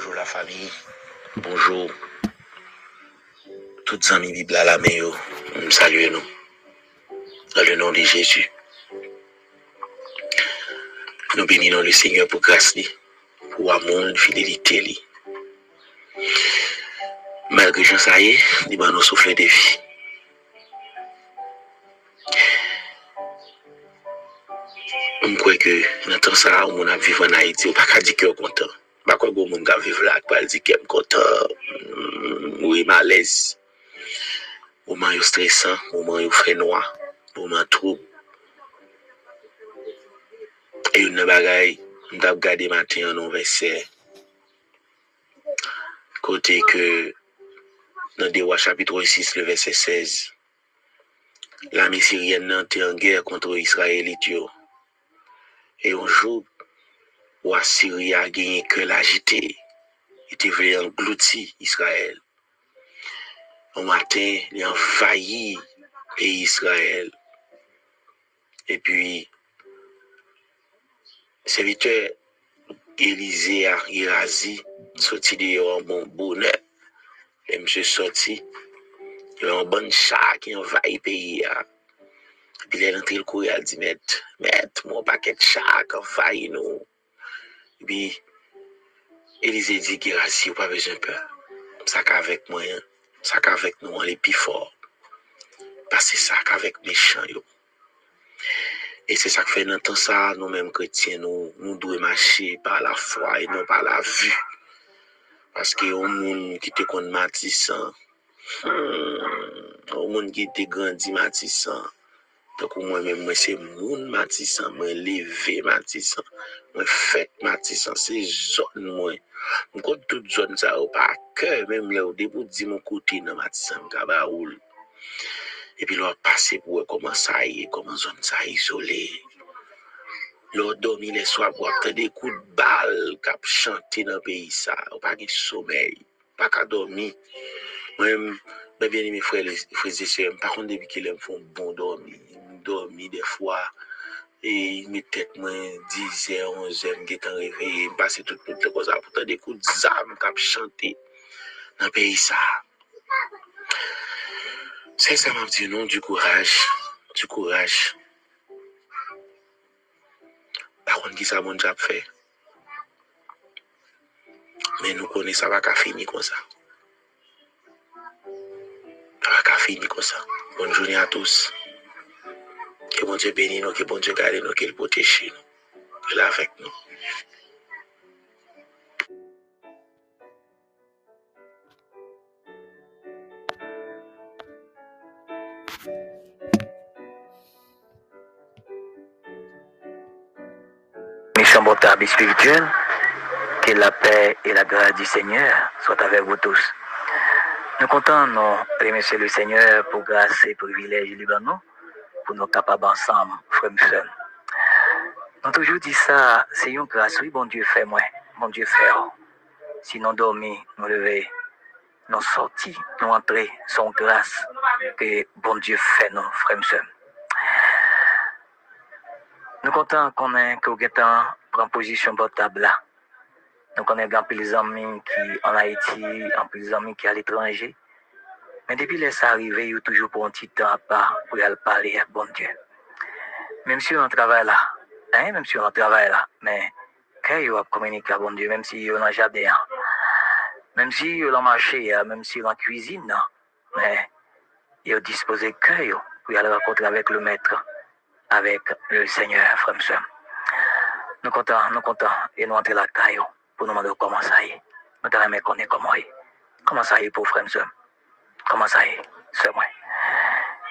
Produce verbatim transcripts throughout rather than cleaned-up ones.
Bonjour la famille, bonjour toutes les amis Bible à la maison, nous saluons nous, dans le nom de Jésus. Nous bénissons le Seigneur pour grâce, pour amour, fidélité. Malgré Jean Saïe, nous avons nous souffler de vie. Je crois que dans le temps ça, on a vécu en Haïti, on n'a pas dit qu'on est content. Je crois que les gens vivent là, ils disent qu'ils sont contents, ils sont mal à l'aise. Au moment où ils sont stressants, au moment où ils font noir, au moment où ils troublent. Et une bagaille, je vais regarder matin un verset. Côté que dans Deux Rois chapitre six, le verset seize, l'armée syrienne est en guerre contre Israël. Et un jour, la Syrie a gagné que l'agité. Il était venu engloutir Israël. Un matin, il a envahi le pays Israël. Et puis, serviteur Élisée à Irazi, sorti de un bon bonheur. Et monsieur sorti, il y a un bon chat qui envahit le pays. Puis il est rentré le courrier, il a dit, maître, maître, mon paquet de chat qui envahit nous. Puis Élisée dit, Irazi, vous n'avez pas besoin de peur. Ça qu'avec moi, ça qu'avec nous, on est plus fort. Parce que ça qu'avec les champs. Et c'est ça que fait dans ça, nous-mêmes chrétiens, nous, nous devons marcher par la foi et non par la vue. Parce que au monde qui te connaît Matissan, hmm, au monde qui te grandi Matissan, donc moi-même, moi, c'est monde Matissan, moi, levé Matissan, moi, fait Matissan, c'est zone, moi. Je compte toute zone, ça, par cœur, même là, au début, dis mon côté, dans Matissan, Gabaoul. Et puis, leur passé pour comment ça y est, comment zone ça isolé. Leur dormi les soirs pour avoir des coups de balle qui ont chanté dans le pays. Ça, ou pas de sommeil, pas qu'à dormir. Moi-même, bien mes frères et sœurs, par contre, depuis qu'ils font bon dormir, ils dorment des fois. Et mes têtes, moi, dix heures, onze heures, qui sont réveillés, ils passent tout le temps comme ça pour des coups de zame qui ont chanté dans le pays. Ça. C'est ça, m'a dit non, du courage, du courage. Par contre, qui ça, mon diable fait? Mais nous connaissons ça, va qu'à finir comme ça. Ça va qu'à finir comme ça. Bonne journée à tous. Que bon Dieu bénisse nous, que bon Dieu garde nous, qu'il protège nous. Il est avec nous. Mission potable spirituelle, que la paix et la grâce du Seigneur soient avec vous tous. Nous comptons nous remercier le Seigneur pour grâce et privilège Libanon, pour nous capables ensemble, frères et sœurs. Nous avons toujours dit ça, c'est une grâce, oui, bon Dieu fait moi, bon Dieu fait. Si nous dormons, nous levons, nous sortis, nous entrons, son grâce que bon Dieu fait nous, frères et sœurs. Nous comptons qu'on ait pris position pour table là. Nous connaissons les amis qui en Haïti, les amis qui à l'étranger. Mais depuis les arrivés, ils ont toujours pris un petit temps à part pour aller parler à bon Dieu. Même si on travaille là, hein, même si on travaille là, mais quand ils ont communiqué à bon Dieu, même si ils ont un jardin, même si ils ont marché, même si ils ont cuisine, mais ils ont disposé qu'ils ont pour aller rencontrer avec le maître. Avec le Seigneur, frère et soeur. Nous comptons, nous comptons, et nous entrons la caillou pour nous demander comment ça y est. Nous devons reconnaître comment ça y est. Comment ça y est pour frère et soeur. Comment ça y est, c'est moi.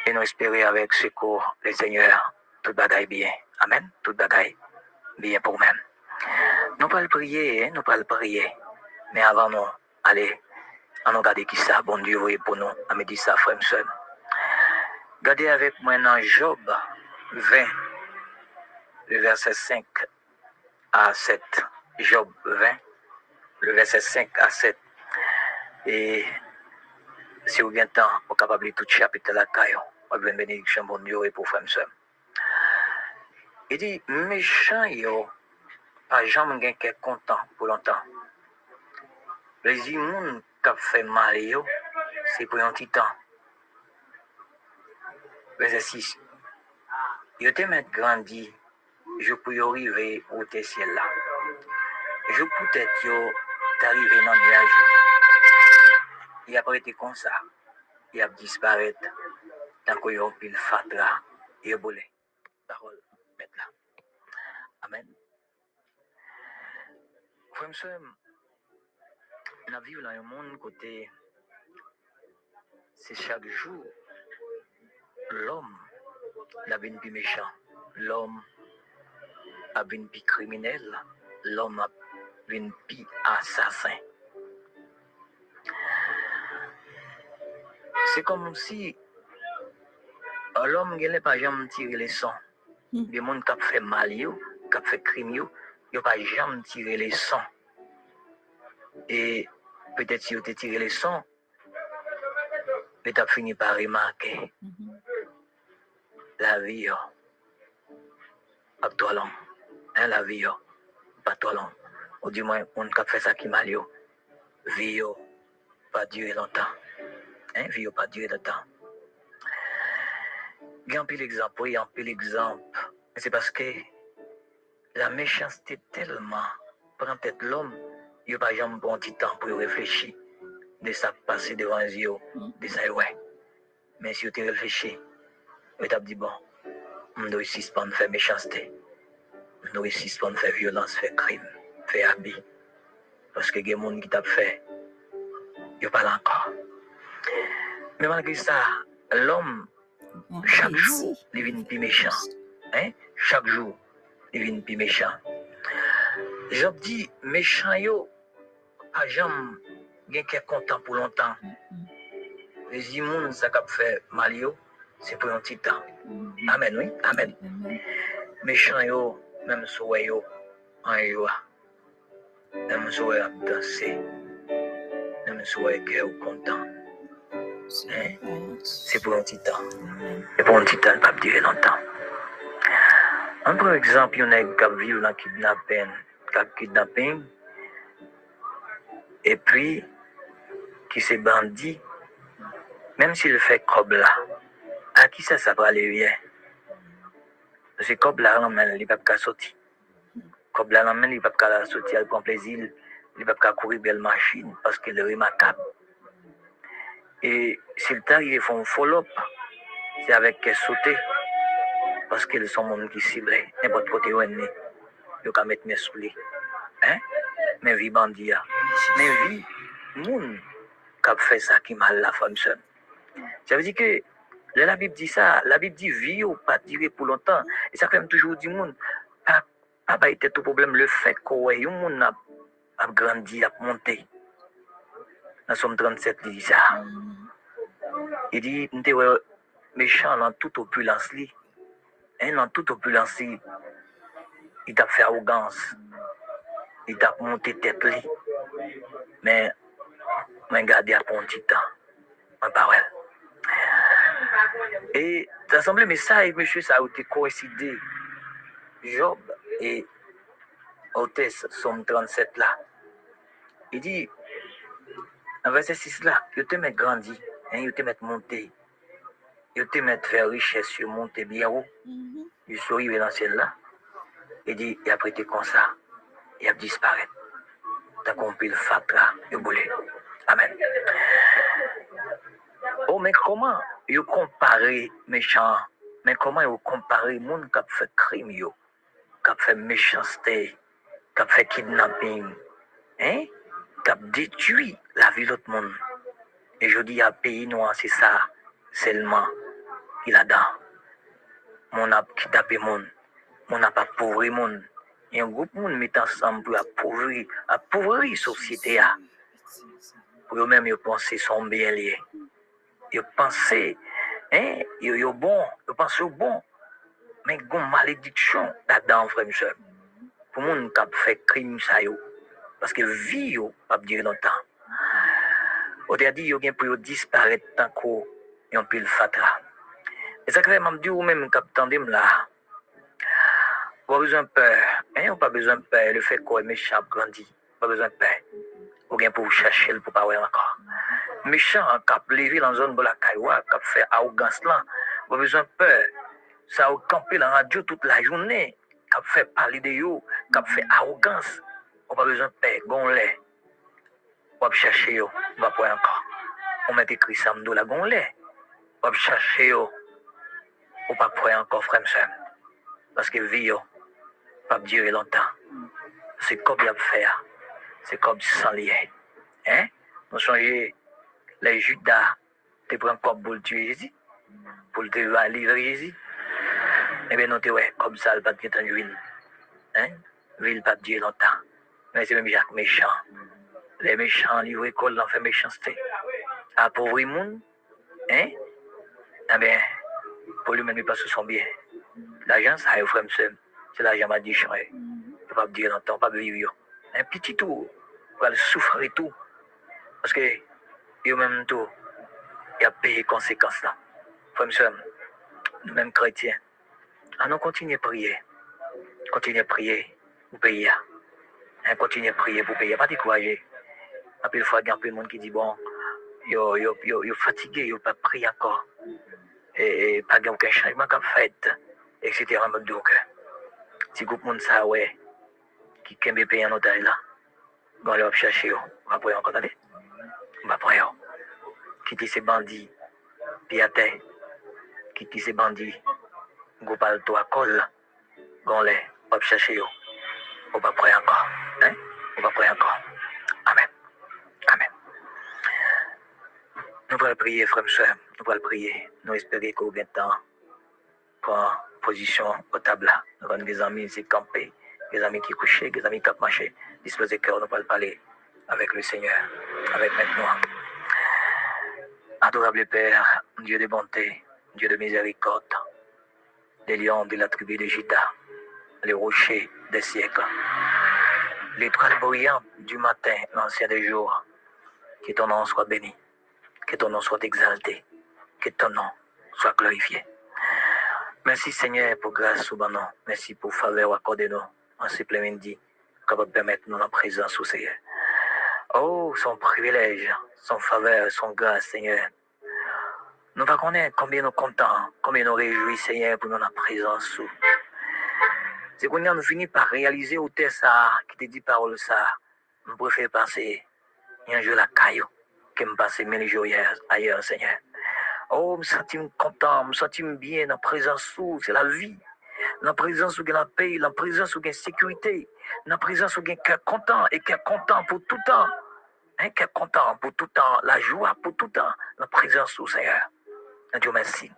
Et nous espérons avec secours le Seigneur, tout bagaille bien. Amen. Tout bagaille bien pour nous-mêmes. Nous ne pouvons pas prier, nous ne pouvons pas prier. Mais avant nous, allez, on nous garde qui ça, bon Dieu, oui, pour nous, on me dit ça, frère et soeur. Gardez avec moi dans Job vingt, le verset cinq à sept. Job vingt, le verset cinq à sept. Et si vous avez un temps, vous êtes capable de tout chapitre la caille. Vous avez une bénédiction pour Dieu et pour frère et soeur. Il dit, méchant, yo, pas jamais quelqu'un content pour longtemps. Bezi moun kap fè male yo, c'est pour un titan. Verset six. Yo te met grandi, je pou yo rive au te ciel là. Je pou tèt yo t'arrive dans nuage. Il a prêté comme ça. Il a disparu. Tant qu'on yon pile fatra, il boule. Parole maintenant. Amen. Frère Monsieur, nous vivons dans un monde côté. C'est chaque jour l'homme la bien plus méchant, l'homme a bien plus criminel, l'homme a bien plus assassin. C'est comme si l'homme n'allait pas jamais tirer les sons. Les monde qui fait mal, qui fait crime, ils n'ont pas jamais tiré les sons. Et peut-être si vous tirez les sons, mais tu as fini par remarquer mm-hmm. la vie à toi long, hein, la vie pas toi long, ou du moins on a fait ça qui mal yo, vie pas durer longtemps, hein, vie pas durer longtemps. Il y a un pile exemple, il y a un pile exemple, c'est parce que la méchanceté tellement prend peut-être l'homme, il n'y a pas jamais un bon petit temps pour réfléchir. De ça passer devant les yeux, de ça, ouais. Mais si tu réfléchis, tu as dit bon, on doit suspendre faire méchanceté, on doit suspendre faire violence, faire crime, faire habit. Parce que les gens qui t'a fait, ils parlent encore. Mais malgré ça, l'homme, chaque jour, il devient plus méchant. Hein? Chaque jour, il devient plus méchant. Job dit, méchant, yo, pas jamais. Gen qui est content pour longtemps. Les immondes, ça qu'a fait mal, c'est pour un petit temps. Amen, oui, amen. Méchant, yo, même sourire, yo, en joie. Même sourire à danser. Même sourire qui est content. C'est pour un petit temps. Et pour un petit temps, pas durer longtemps. Un premier exemple, il y en a qui vivent dans kidnapping, kidnapping, et puis, qui se bandit, même s'il fait cobla, à qui ça, ça va aller bien? Parce que cobla, il ne peut pas sortir. Cobla, il ne peut pas sortir, il prend plaisir, il ne peut pas courir belle machine, parce qu'il est remarquable. Et s'il t'arrive, ils font un follow-up, c'est avec qu'elle saute, parce qu'ils sont des gens qui ciblent, n'importe quoi, ils peuvent mettre mes souliers. Hein? Mais vie bandit. Mais vie, moun kap fait ça qui mal la femme seule. Ça veut dire que la Bible dit ça, la Bible dit vie ou pas durer pour longtemps. Et ça fait toujours du monde. Pas pas été tout problème le fait qu'on ait un monde a grandi, a monté. Dans Somme trente-sept, il dit ça. Il dit, nous sommes méchants dans toute opulence. Et dans toute opulence, il t'a fait arrogance. Il t'a monté tête li. Mais, je garde à un petit temps. Ma parole. Et, ça semblait, mais ça, monsieur, ça a été coïncidé. Job et Hôtesse, Somme trente-sept là. Il dit, en verset six là, il te met grandi, il hein, te met monté, il te met faire richesse, il monte bien haut. Il sourit dans celle-là. Il dit, il a prêté comme ça. Il a disparu. T'as compris le fait là, il boulet. Amen. Oh, mais comment il comparer méchant? Mais comment il comparer les gens qui ont fait crime, qui ont fait méchanceté, qui ont fait kidnapping, hein? Qui ont détruit la vie de l'autre monde? Et je dis à pays noir, c'est ça seulement qu'il a dedans. Mon a kidnappé les gens, mon a pas pauvre les gens. Et un groupe de gens mettent ensemble pour appauvrir, appauvrir la société. Pour eux-mêmes, ils pensent qu'ils sont bien liés. Ils pensent hein, ils sont bons, ils pensent qu'ils sont bons. Mais ils ont une malédiction là-dedans, frère Michel. Pour les gens qui fait crime, ça yo. Parce que la vie, ils ne peuvent pas durer longtemps. On a dit qu'ils ont disparaître tant qu'ils ont pris le fatra. Et ça, je me dis, vous-même, qui attendez là. Pas besoin de peur, hein, on pas besoin de peur, le fait qu'on est méchant, grandi, pas besoin de peur. ou bien pour chercher le pour pas encore. Méchant, cap levé dans zone de la Kaiwa, cap fait arrogance là, vous besoin peur. Ça au camper dans radio toute la journée, cap fait parler de yo, cap fait arrogance, on pas besoin peur, bon lait. On chercher yo, on va pas encore. On met écrit ça m'dou la bon lait. On chercher yo. On pas pas encore frère m'sem. Parce que vie yo pas durer longtemps. C'est comme il a faire. C'est comme sans lien. Hein? Nous songeons les Judas, te prends comme pour le tuer Jésus, pour le livrer Jésus. Eh bien, non, te ouais, comme ça, le pape qui est en huile. Hein? Ville, pape Dieu longtemps. Mais c'est même Jacques méchant. Les méchants, ils récoltent l'enfer méchanceté. À pauvre monde, hein? Eh bien, pour lui-même, il passe son bien. L'argent, ça a eu frère, c'est l'argent m'a dit, chérie. Le pape Dieu longtemps, pas vivre. Un petit tour, pour aller souffrir tout. Parce que, il y a même tout, il y a payé conséquences là. Frère et soeur, nous mêmes chrétiens, on continue à prier. Continuez à prier pour payer. Continuez à prier pour payer. Pas décourager. Après, il y a un peu de monde qui dit, bon, yo yo yo fatigué, yo pas prié encore. Et, et pas aucun changement qu'on fait, et cetera. Donc, si groupe monde ça, ouais. Qui qu'aime payer en otage là, on va chercher, on va prendre encore, attendez, on va prendre, quitter ces bandits, piater, quitter ces bandits, on va le toit colle, on les va chercher, on va prendre encore, hein, on va prendre encore, amen, amen. Nous allons prier, frère, soeur, nous allons prier, nous espérons qu'au bien temps, prend position au table là, nous avons des amis, c'est campé. Les amis qui couchent, les amis qui marchent, disposez le cœur, nous allons parler avec le Seigneur, avec maintenant. Adorable Père, Dieu de bonté, Dieu de miséricorde, les lions de la tribu de Juda, les rochers des siècles, l'étoile brillante du matin, l'ancien des jours, que ton nom soit béni, que ton nom soit exalté, que ton nom soit glorifié. Merci Seigneur pour grâce sous mon nom, merci pour faveur accordée-nous. En supplément dit, capable de permettre nous en présence au Seigneur. Oh, son privilège, son faveur, son grâce, Seigneur. Nous ne connaissons combien nous contents, combien nous réjouissons, Seigneur, pour nous en présence. C'est qu'on nous finit par réaliser au terre ça, qui te dit parole ça. Je préfère passer un jour la caillou, que me passer mille jours ailleurs, Seigneur. Oh, je me sens content, je me sens bien dans la présence, c'est la vie. La présence où il y a la paix, la présence où il y a la sécurité, la présence où il y a un cœur content et cœur content pour tout temps. Un cœur content pour tout temps, la joie pour tout temps, la présence au Seigneur. Dieu merci.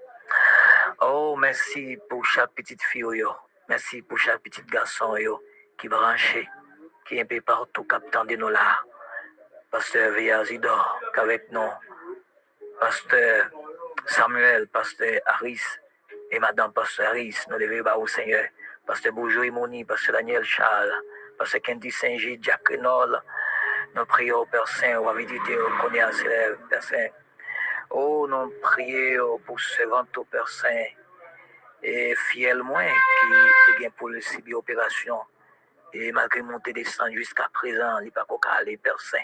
Oh, merci pour chaque petite fille, merci pour chaque petit garçon qui branche, qui est un peu partout, captant de nous là. Pasteur Véazidor, qu'avec nous, Pasteur Samuel, Pasteur Harris, et Madame Pasteur Harris, nous devons au Seigneur. Pasteur Bourgeois et Moni, Pasteur Daniel Charles, Pasteur Kendi Saint-Gilles, Jacques Renol. Nous prions au Père Saint, au Avidité, au Connaître, au Père Saint. Oh, nous prions pour ce vent au Père Saint. Et fiel moins qui est pour le subir opération. Et malgré monter descendre jusqu'à présent, il n'y a pas qu'à aller, Père Saint.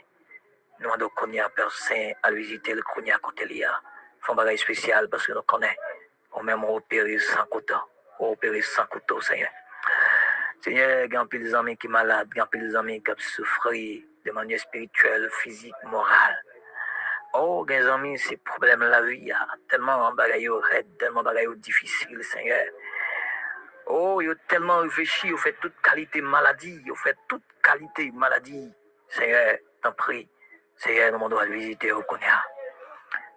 Nous devons connaître Père Saint, à visiter le Connaître côté l'I A. Font bagage spécial parce que nous connaissons. Ou même opérer sans couteau, opérer sans couteau, Seigneur. Seigneur, il y a des amis qui sont malades, il y a des amis qui souffrent de manière spirituelle, physique, morale. Oh, il y a des amis, c'est problème de la vie, tellement de choses, tellement de choses difficiles, Seigneur. Oh, il y a tellement réfléchi, il fait toute qualité maladie, il fait toute qualité maladie, Seigneur, t'en prie. Seigneur, nous devons visiter au Konya.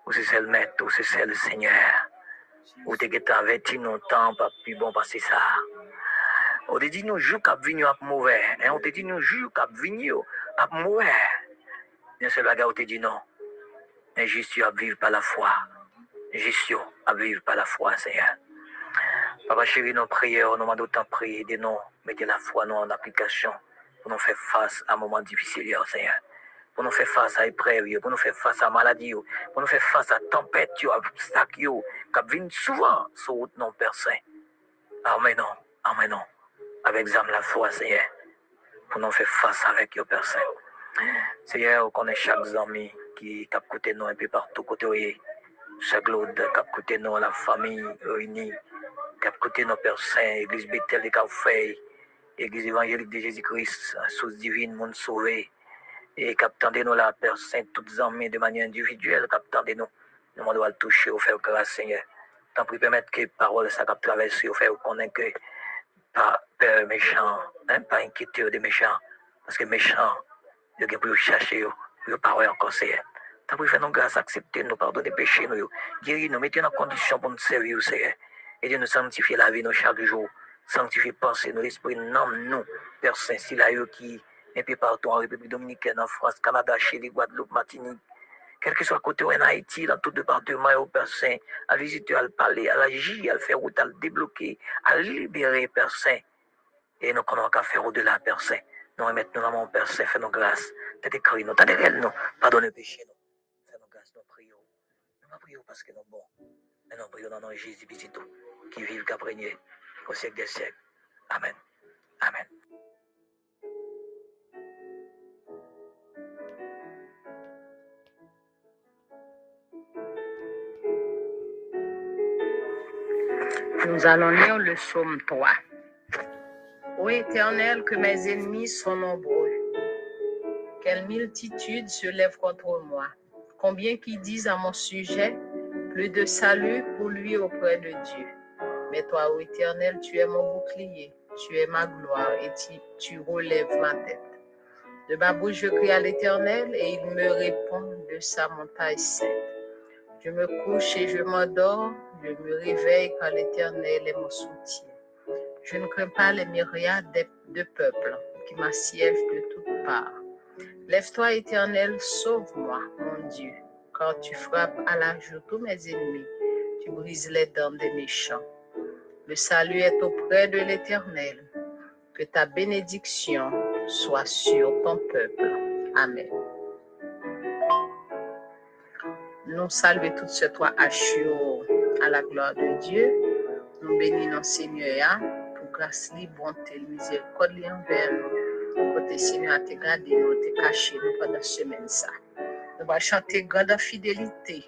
Où c'est celle maître, où c'est celle Seigneur. Ou te guet en vingt non temps, pas plus bon passer ça. On te dit nous jouons qu'à venir à mauvais. On te dit nous jouons qu'à venir à mauvais. Bien sûr, on te dit non. Mais juste à vivre par la foi. Juste à vivre par la foi, Seigneur. Papa chéri, nos prières, nous demandons tant prier de nous mettre la foi nous en application pour nous faire face à un moment difficile, Seigneur. Pour nous faire face à l'épreuve, pour nous faire face à la maladie, pour nous faire face à la tempête, à l'obstacle, qui viennent souvent sur route non personnelle. Amen, non, amen, non. Avec l'âme la foi, Seigneur, pour nous faire face avec les personnes. Se yè ou konnen chak zanmi ki kap kote nou un peu partout kote ou ye, chak l'aude kap kote nou la famille réunie, kap kote nou Père Saint, Église Bethel de Kaoufei, Église évangélique de Jésus-Christ, source divine, monde sauvé, et kap tande nou la Père Saint, toutes zanmi de manière individuelle, kap tande nou, nous demandons à toucher, au faire grâce Seigneur. Tant pour permettre que parole ça cap traverser, au faire connaître que pas peur méchant, hein, pas inquiétude des méchants, parce que méchants, ils ont pour chercher, ils ont parole en conseil. Tant pour faire nous grâce, accepter nous, pardonner péchés nous, guérir nous, mettre nous en condition pour nous servir, Seigneur, et de nous sanctifier la vie nous chaque jour, sanctifier pensée nous, l'esprit nomme nous, Père Saint, s'il a eu qui un peu partout en République Dominicaine, en France, Canada, Chili, Guadeloupe, Martinique. Quel que soit côté en Haïti, dans tout département, au Père Saint, à visiter, à parler, à agir, à faire route, à débloquer, à libérer Père Saint. Et nous connaissons qu'à faire au-delà, Père Saint. Nous remettons nous, mon Père Saint, fais-nous grâce. T'as des cris, nous, t'as des rêves, nous, pardonne le péché, nous. Fais-nous grâce, nous prions. Nous prions parce que nous sommes bons. Mais nous prions dans nos Jésus, petit tout, qui vivent, qui apprennent, au siècle des siècles. Amen. Amen. Nous allons lire le psaume trois. Ô Éternel, que mes ennemis sont nombreux, quelle multitude se lève contre moi. Combien qui disent à mon sujet, plus de salut pour lui auprès de Dieu. Mais toi, ô Éternel, tu es mon bouclier, tu es ma gloire et tu, tu relèves ma tête. De ma bouche, je crie à l'Éternel et il me répond de sa montagne sainte. Je me couche et je m'endors. Je me réveille quand l'Éternel est mon soutien. Je ne crains pas les myriades de, de peuples qui m'assiègent de toutes parts. Lève-toi, Éternel, sauve-moi, mon Dieu. Quand tu frappes à la joue tous mes ennemis, tu brises les dents des méchants. Le salut est auprès de l'Éternel. Que ta bénédiction soit sur ton peuple. Amen. Nous saluons tout ce toi, H U O. À la gloire de Dieu, nous bénissons Seigneur pour grâce, la bonté, la miséricorde envers nous. Côté Seigneur, te garder, nous te cacher pendant la semaine. Nous allons chanter grande fidélité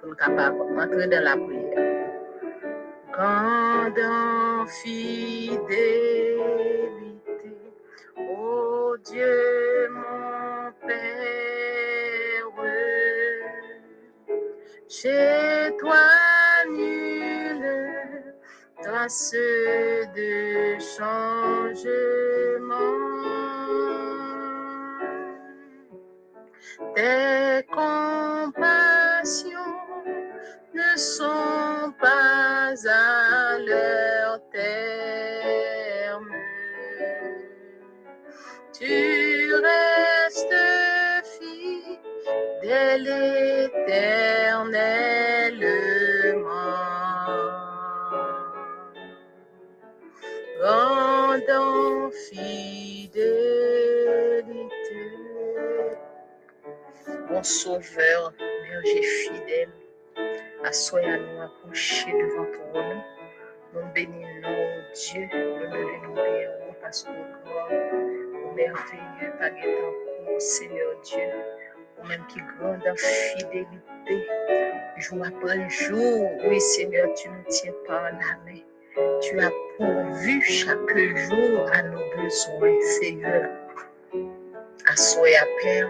pour nous capables d'entrer dans la prière. Grande fidélité, ô Dieu mon Père, chez toi. Trace de changement, tes compassions ne sont pas à leur terme. Tu restes fidèle éternellement. Grande fidélité, mon sauveur, berger fidèle, assoyez-nous accrochés devant ton nom, nous bénissons Dieu, nous le louons parce que nous croyons, merveilleux par ton Seigneur Dieu, ou même qui grande fidélité, jour après jour, oui Seigneur, tu nous tiens par la main. Tu as pourvu chaque jour à nos besoins, Seigneur. À soi et à Père,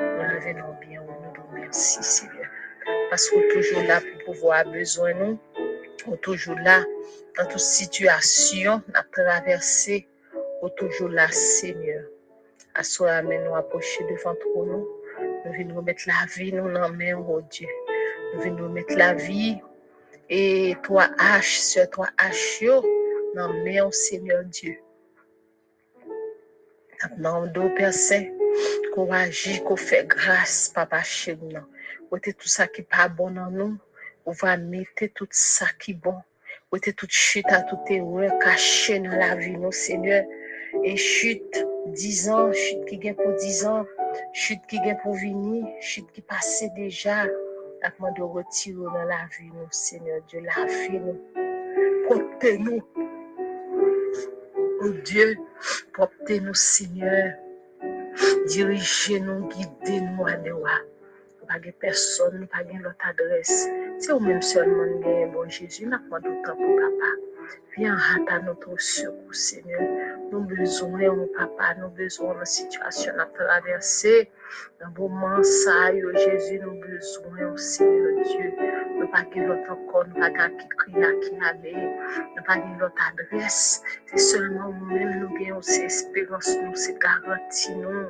nous levons bien, nous nous remercions, Seigneur. Parce qu'on est toujours là pour pouvoir besoin, nous. On est toujours là dans toute situation à traverser. On est toujours là, Seigneur. À soi, amène nous approcher devant toi, nous. Nous venons remettre la vie, nous, dans la main, oh Dieu. Nous venons remettre la vie. Et toi, H, sur toi, H, yo, non, mais au Seigneur Dieu. Dans nos Père Saint, qu'on agit, qu'on fait grâce, Papa, chez nous. Ou était tout ça qui n'est pas bon dans nous, on va mettre tout ça qui est bon. Ou était toute chute à toute erreur cachée dans la vie, non, Seigneur. Et chute, dix ans, chute qui gagne pour dix ans, chute qui gagne pour venir, chute qui passait déjà. Avant de retirer dans la vie, nous, Seigneur Dieu, la vie, nous, portez-nous, oh Dieu, portez-nous, Seigneur, diriger nous, guider nous à nous. Pas de personne, pas de l'autre adresse. C'est au même seulement que bon Jésus, n'a pas tout temps pour papa. Viens à notre secours, Seigneur. Nous besoin, mon papa, nous besoin de la situation à traverser. Dans le moment, ça, Jésus, nous besoin, Seigneur Dieu. Nous pas de l'autre corps, nous pas de qui crie à qui allait, nous pas de l'autre adresse. C'est seulement nous-mêmes, nous avons ces espérances, nous, ces garanties, nous.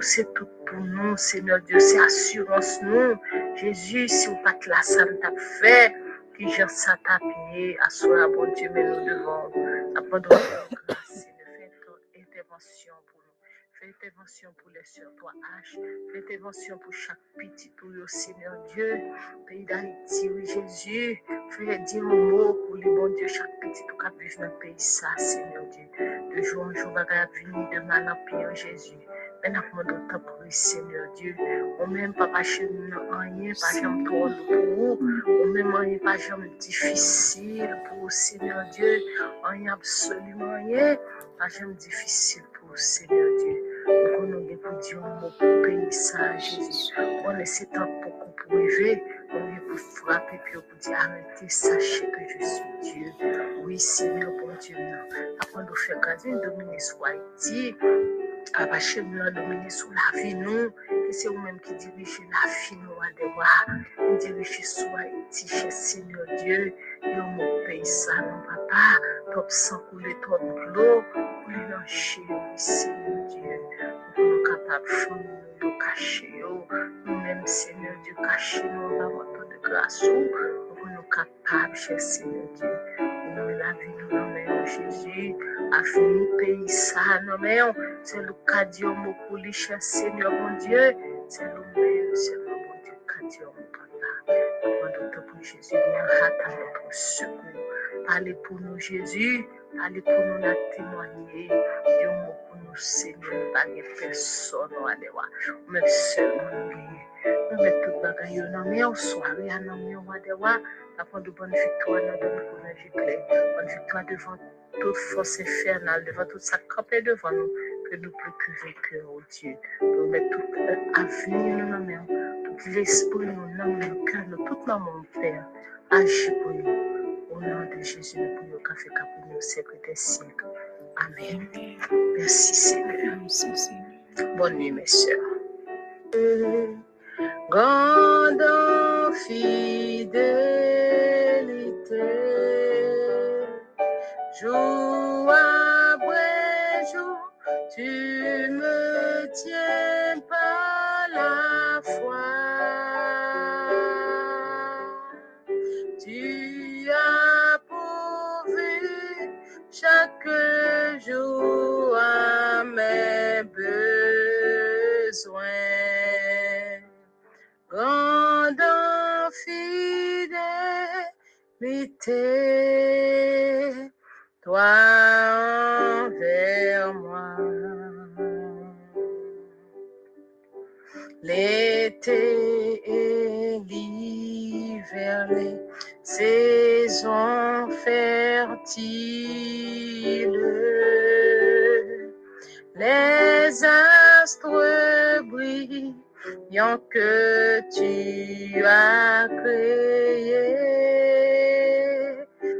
C'est tout pour nous, Seigneur Dieu, c'est assurance nous. Jésus, si vous pas la salle t'a fait, que j'en s'en tapé, à soi, bon Dieu, mais nous devons, après de votre grâce, fais une intervention pour nous. Fais une intervention pour les sœurs trois H, fais une intervention pour chaque petit, pour le Seigneur Dieu, pays d'Haïti, oui, Jésus, fais dire un mot pour les bon Dieu, chaque petit, tout cas, vivre dans le pays, ça, Seigneur Dieu. De jour en jour, bagarre venir, de mal en pire, Jésus. Ben à mon temps pour le Seigneur Dieu, on même papa chez nous rien, pas jamais trop lourd, on même rien pas jamais difficile pour le Seigneur Dieu, rien absolument rien, pas jamais difficile pour le Seigneur Dieu. On nous dit pour Dieu, on peut payer ça, Jésus. On laisse tant beaucoup pour arriver, on lui pour frapper puis on peut dire arrêtez, sachez que je suis Dieu. Oui Seigneur, bon Dieu, avant de faire grâce, dominer sur Haïti. Papa, chez nous, dominer sur la vie, nous, et c'est vous-même qui dirigez la vie, nous, à devoir, nous dirigez sur Haïti, chez Seigneur Dieu, et on me paye ça, non, papa, top sans couler, top l'eau, pour les lancer, Seigneur Dieu, pour nous capables, nous, nous cacher, nous-mêmes, Seigneur Dieu, cacher, nous, dans votre de grâce, pour nous capables, chez Seigneur Dieu, nous, la vie, nous, nous, Jésus, a fini pays ça, non, mais c'est le cas de Dieu, mon colis, cher Seigneur, mon Dieu. C'est le même, c'est le bon Dieu, cas de Dieu, mon papa. Avant de te pour Jésus, viens à notre secours. Parlez pour nous, Jésus. Parlez pour nous, la témoigner. Dieu, mon pour nous, Seigneur, pas de personne, on va les voir. Même seulement, nous mettons tout bagaille, non, mais en soirée, non, mais on va les voir. Avant de bonne victoire, nous donnons bonne victoire. Bonne victoire devant toute force infernale, devant toute sa campagne devant nous, que nous procurer que, oh Dieu, pour mettre tout l'avenir dans nos mains, tout l'esprit dans nos mains, le cœur, tout l'amour, Père, agis pour nous. Au nom de Jésus, pour nous, café, pour nous, siècle des siècles. Amen. Merci, Seigneur. Merci, Seigneur. Bonne nuit, mes soeurs. Grande fidélité. Jour après jour, tu me tiens par la foi. Tu as pourvu chaque jour à mes besoins. Grande fidélité. Toi envers moi, l'été et l'hiver, les saisons fertiles, les astres brillants que tu as créés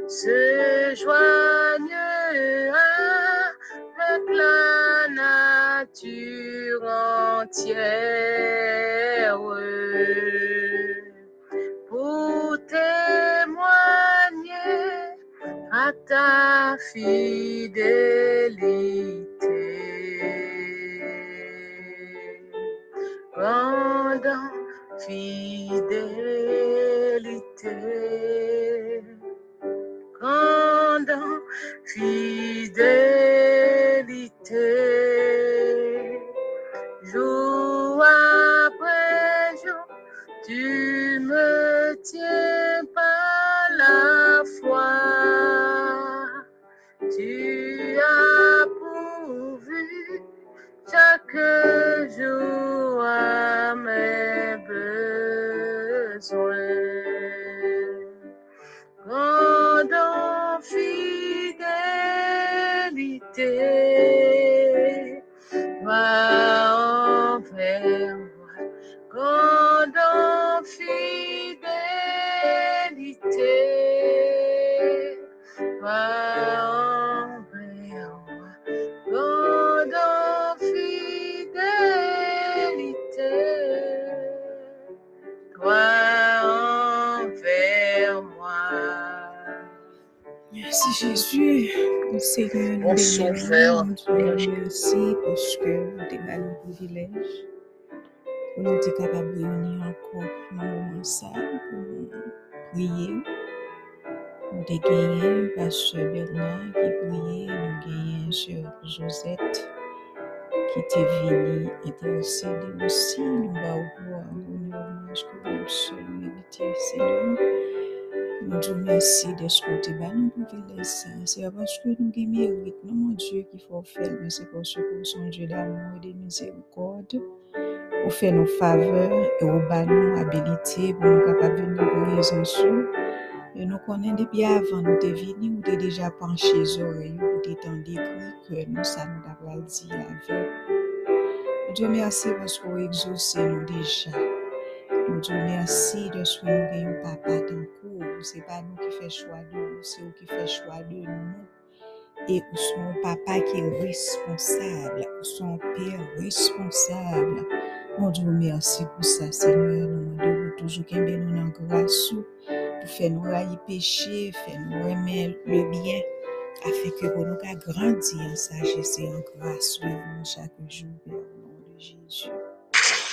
se joignent avec la nature entière pour témoigner à ta fidélité. Grande fidélité. Grande fidélité, jour après jour, tu me tiens par la foi, tu as pourvu chaque jour à mes besoins. Grande fidélité, toi Jésus, Seigneur, nous bénissons, nous merci parce que nous t'es mal au privilège. Nous sommes capables de réunir encore dans le moment ça pour prier. Nous avons gagné Pasteur Bernard qui priait, nous avons gagné Sœur Josette qui était venue intercéder aussi. Nous allons pouvoir nous hommage que nous sommes mérités, Seigneur. Nous vous remercions de ce côté. Nous pouvons laisser. C'est parce que nous avons mérité, non, mon Dieu, qu'il faut faire, mais c'est parce que nous sommes Dieu d'amour et de miséricorde. Ou fait nos faveurs et ou bat nos habilités pour nous capables de nous présenter. Et nous connaissons depuis avant, nous t'es venus, nous t'es déjà penché les oreilles, nous t'es tendu que nous ça nous avons dit avec. Dieu merci parce que vous exaucez nous déjà. Dieu merci de ce que nous avons papa dans cours. C'est pas nous qui fait choix de nous, c'est vous qui fait choix de nous. Et ou son papa qui est responsable, ou son père responsable. Mon Dieu, merci pour ça, Seigneur. Nous demandons toujours qu'il y ait une grâce pour faire nous railler péché, faire nous remettre le bien, afin que nous puissions grandir en sagesse et en grâce devant nous chaque jour, au nom de Jésus.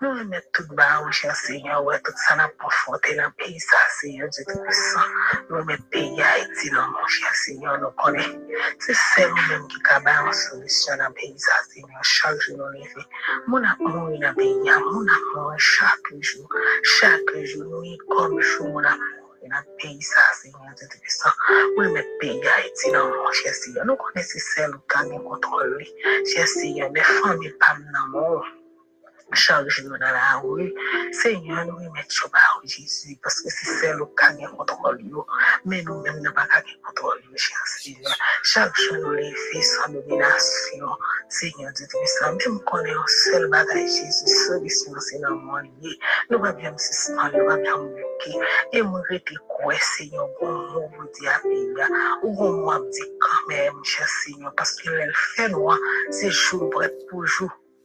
Nous remettons tout bas, au cher Seigneur, ouais, tout ça n'a pas fondé dans le pays, ça, Seigneur, du tout le sang. Nous remettons le pays à Haïti, non, mon cher Seigneur, nous connaissons. C'est celle-même qui cabane en solution dans le pays, ça, Seigneur, chaque jour, nous levons. Mon amour, il a payé, mon amour, chaque jour, chaque jour, oui, comme jour, mon amour. Dans le pays, ça, Seigneur, de tout ça. Oui, mais le pays Haïti, non, mon cher Seigneur. Nous connaissons celle qui a bien contrôlé. Cher Seigneur, mes familles, pas dans mon chaque jour dans la rue. Seigneur, nous remettons par Jésus, parce que c'est celle qui a bien contrôlé. Mais nous-mêmes, nous n'avons pas bien contrôlé, cher Seigneur. Chaque jour, nous les faisons sans domination. Seigneur, de tout ça. Même qu'on est en seul bagage, Jésus, solution, c'est dans mon lieu. Nous ne bien suspendre, nous ne bien bloquer. Et moi, je te crois, Seigneur, bon mot, vous dites à Péa, ou bon mot, vous dites quand même, cher Seigneur, parce que le fait noir, c'est jour, bref, pour jour.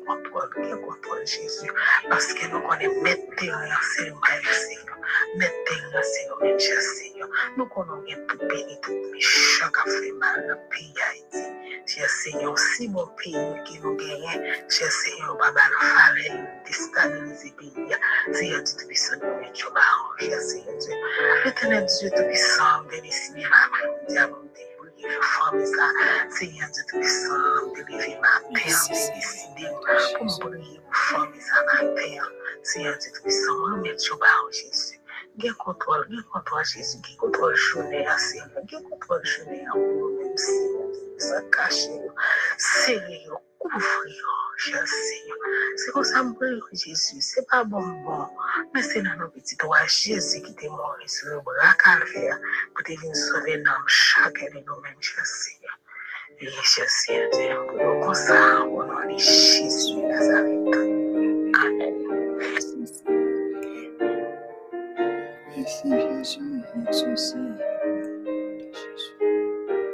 contrôle, qui contrôle Jésus. Parce que nous connaissons mettre en Seigneur, mettre en Seigneur, même cher Seigneur. Nous connaissons tout béni, tout méchant qui a fait mal dans le pays Haïti. Cher Seigneur, si mon pays qui nous gagne, cher Seigneur, Baba, nous fallait déstabiliser le pays. Seigneur Dieu Tout-Puissant, nous mettons en cher Seigneur Dieu. L'éternel Dieu Tout-Puissant, béni cinéma, diable, je forme ça, Seigneur Dieu Tout-Puissant, de lever ma terre, de décider pour me brûler, pour former ça ma terre. Seigneur Dieu Tout-Puissant, on met sur bas Jésus. Qui contrôle, qui contrôle Jésus, qui contrôle journée à Seigneur, qui contrôle journée à nous-mêmes, Seigneur Dieu Tout-Puissant, cachez-nous, serrez-nous, couvrez-nous. Cher Seigneur, c'est comme ça brûle Jésus, c'est pas bon bon, mais c'est dans nos petits doigts Jésus qui t'est mort sur le bras calvaire pour te venir sauver l'âme chacun de nous-mêmes, cher Seigneur. Et cher Seigneur, Dieu, nous consacre au nom de Jésus de Nazareth. Amen. Merci Jésus, merci Jésus.